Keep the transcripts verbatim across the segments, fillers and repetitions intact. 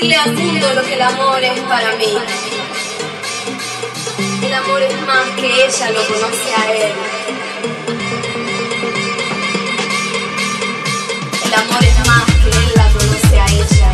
decirle a Ciro lo que el amor es para mí. El amor es más que ella lo conoce a él. El amor es más que él la conoce a ella.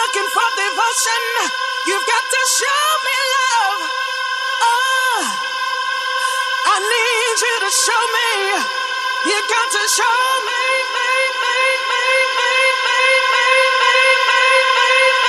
looking for devotion, you've got to show me love. Oh, I need you to show me. You've got to show me, me, me, me, me, me, me, me, me, me, me, me, me, me, me, me,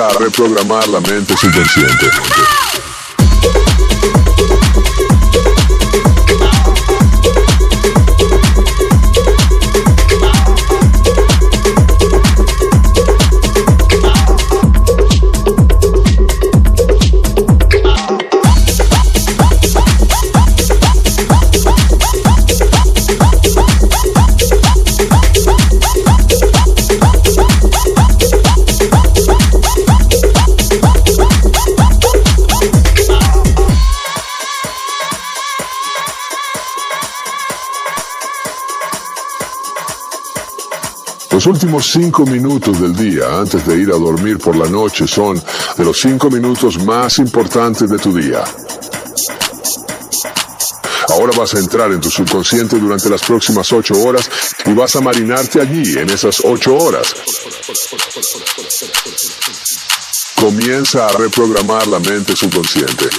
a reprogramar la mente subconsciente. Los últimos cinco minutos del día antes de ir a dormir por la noche son de los cinco minutos más importantes de tu día. Ahora vas a entrar en tu subconsciente durante las próximas ocho horas y vas a marinarte allí en esas ocho horas. Comienza a reprogramar la mente subconsciente.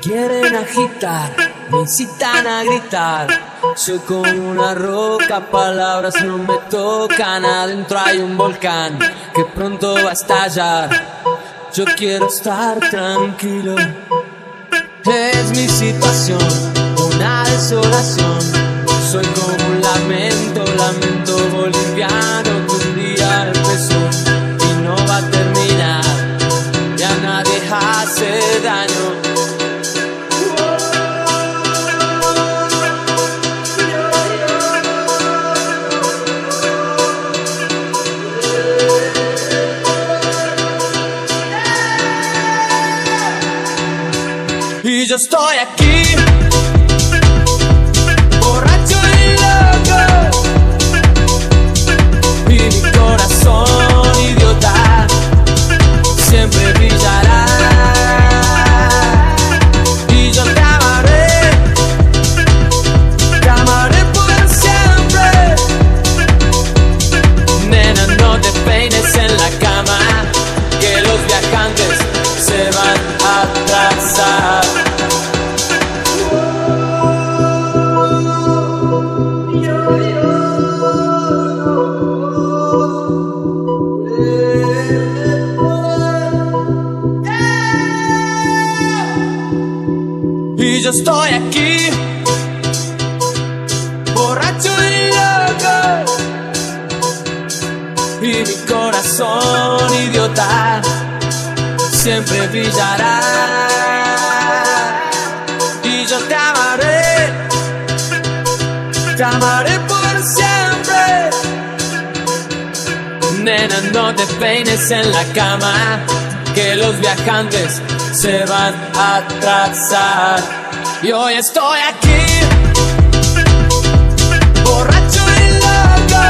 quieren agitar, me incitan a gritar. Soy como una roca, palabras no me tocan. Adentro hay un volcán que pronto va a estallar. Yo quiero estar tranquilo. Es mi situación, una desolación. Soy como un lamento, lamento boliviano que un día empezó y no va a terminar. Ya nadie hace daño. Y yo estoy aquí, borracho y loco, y mi corazón idiota siempre brillará. Y yo te amaré, te amaré por siempre. Nena, no te peines en la cama, que los viajantes se van a atrasar. Yo estoy aquí, borracho y loco, y mi corazón idiota siempre brillará. Y yo te amaré, te amaré por siempre. Nena, no te peines en la cama, que los viajantes se van a atrasar. Y hoy estoy aquí, borracho y loco,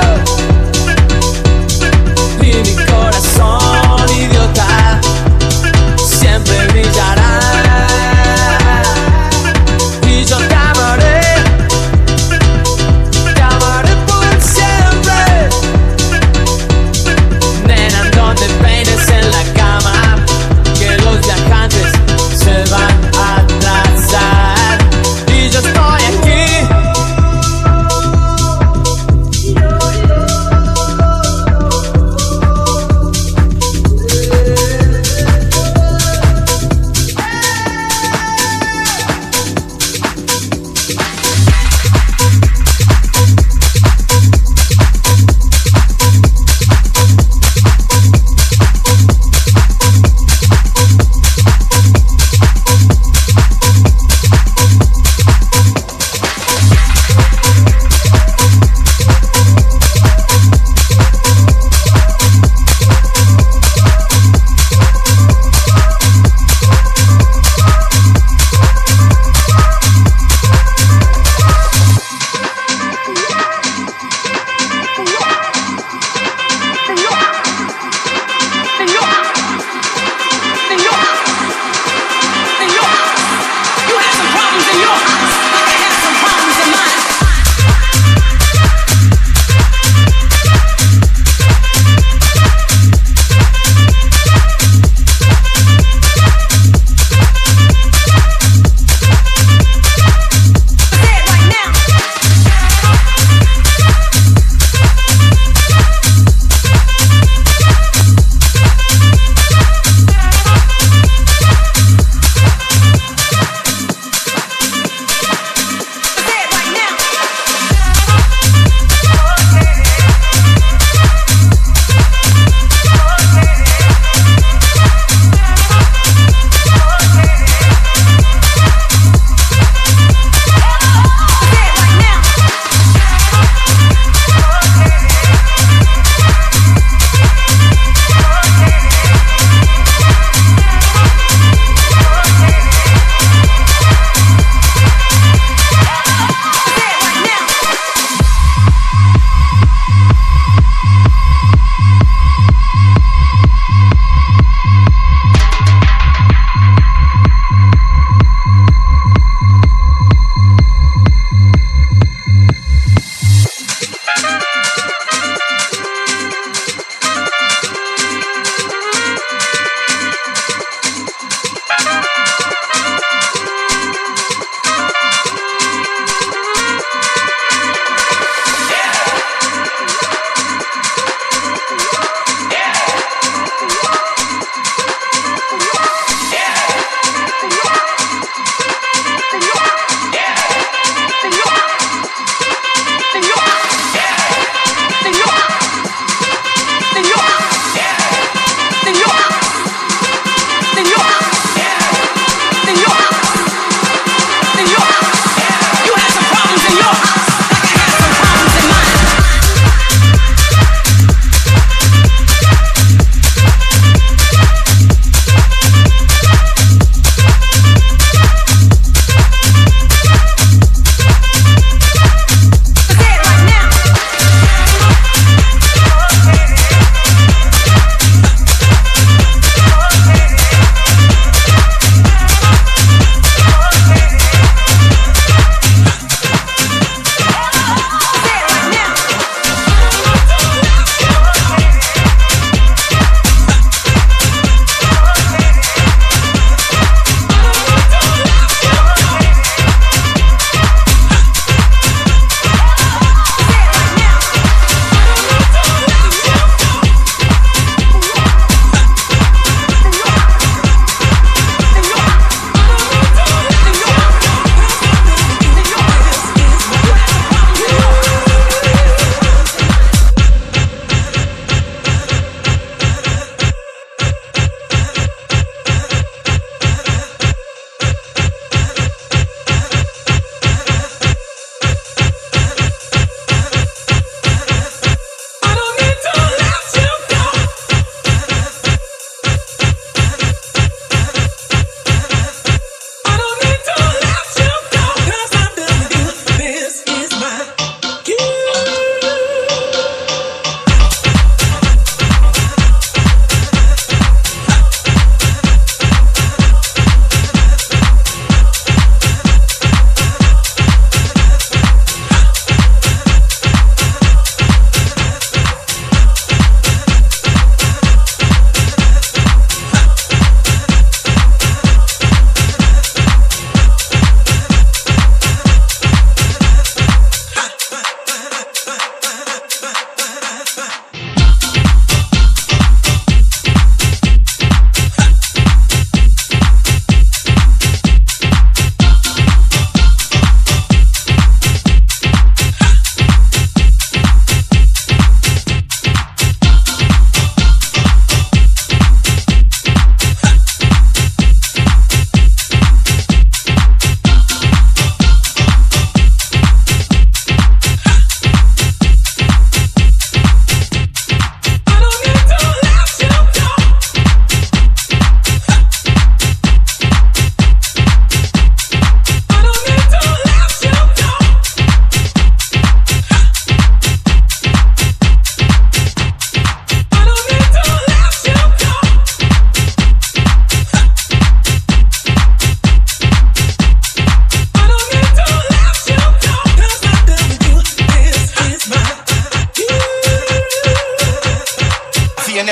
y mi corazón idiota siempre brillará. Y yo te amaré, te amaré por siempre. Nena, no te peines en la cama, que los viajantes se van a atrasar. Estoy aquí.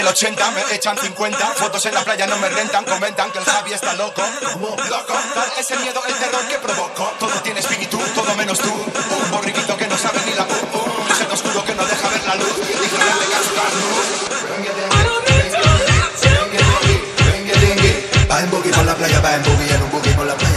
ochenta, me echan cincuenta. Fotos en la playa no me rentan, comentan que el Javi está loco. Como loco, tal es el miedo, el terror que provoco. Todo tiene espíritu, todo menos tú. Un borriquito que no sabe ni la uh, uh, ser oscuro que no deja ver la luz. Y joder de cascar luz. Va en boogie por la playa, va en boogie, en un boogie por la playa.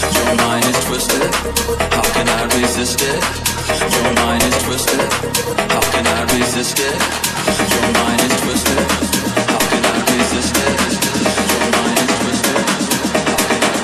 Your mind is twisted, how can I resist it? Your mind is twisted, how can I resist it? Your mind is twisted, how can I resist it? Your mind is twisted, how can I resist it?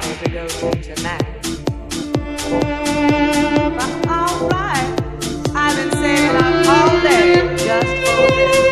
party to go to tonight. But all right, I've been saving up all day just for this.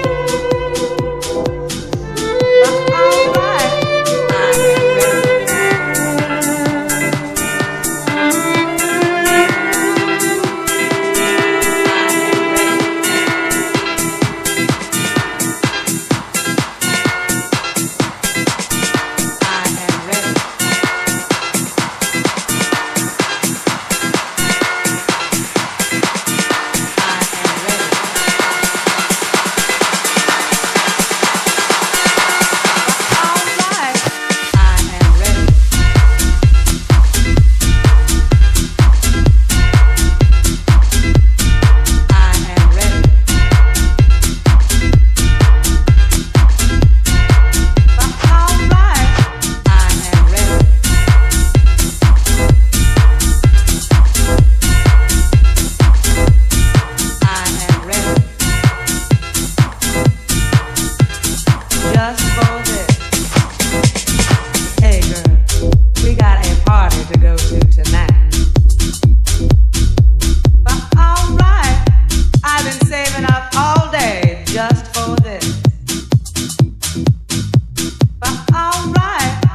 But all right, I'm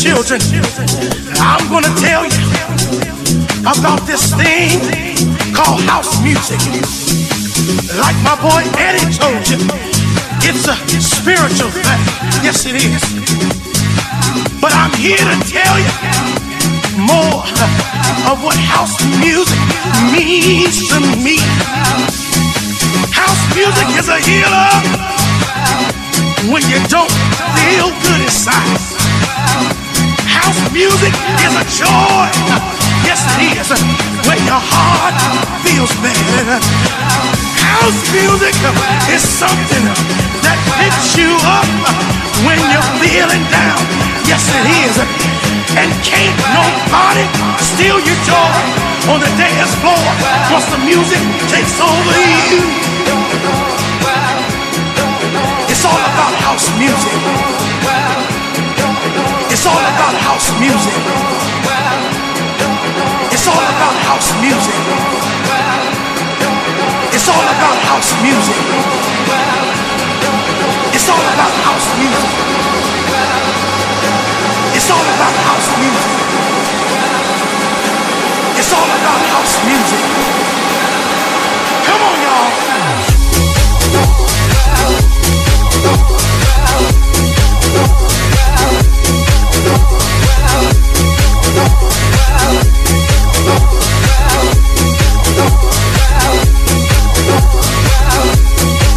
children, I'm gonna tell you about this thing called house music. Like my boy Eddie told you, it's a spiritual thing. Yes, it is. But I'm here to tell you more of what house music means to me. House music is a healer. When you don't feel good inside, house music is a joy. Yes, it is. When your heart feels bad, house music is something that picks you up when you're feeling down. Yes, it is. And can't nobody steal your joy on the dance floor once the music takes over you. It's all about house music. It's all about house music. It's all about house music. It's all about house music. It's all about house music. It's all about house music. It's all about house music. Come on, y'all. We'll be right back.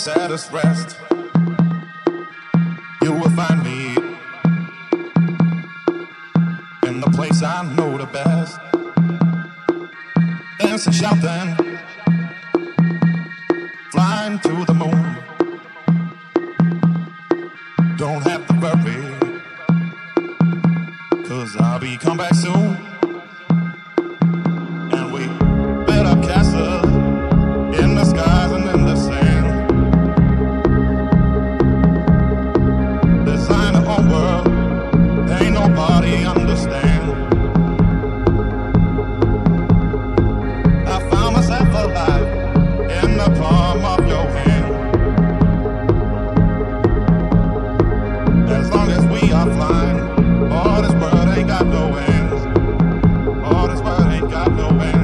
is at its rest, you will find me in the place I know the best. Dancing, shouting, flying to the moon. Don't have to worry, 'cause I'll be come back soon. And we build up castles in the skies and in the sand. Design our own world, ain't nobody understand. I found myself alive in the palm of your hand. As long as we are flying, all this world ain't got no ends. All this world ain't got no ends.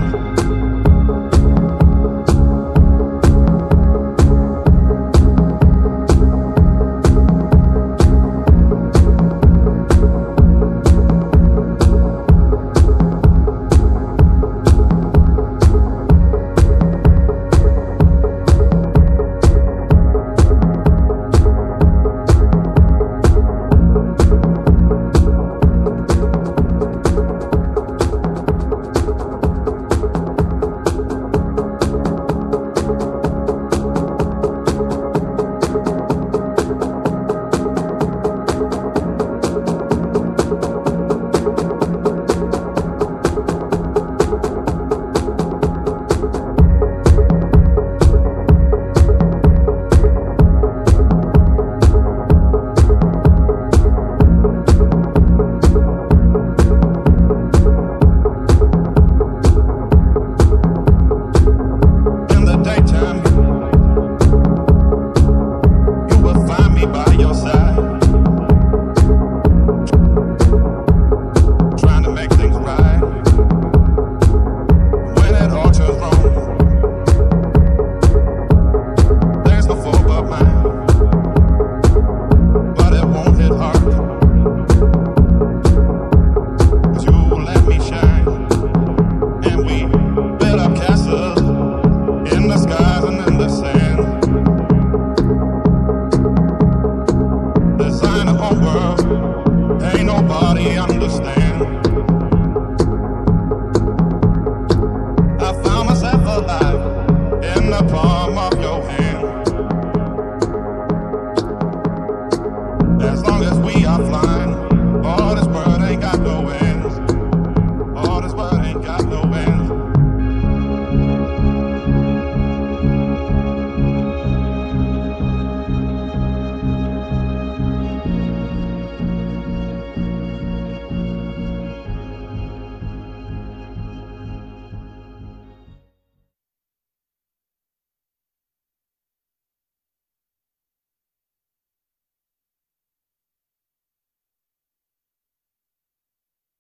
Ain't nobody on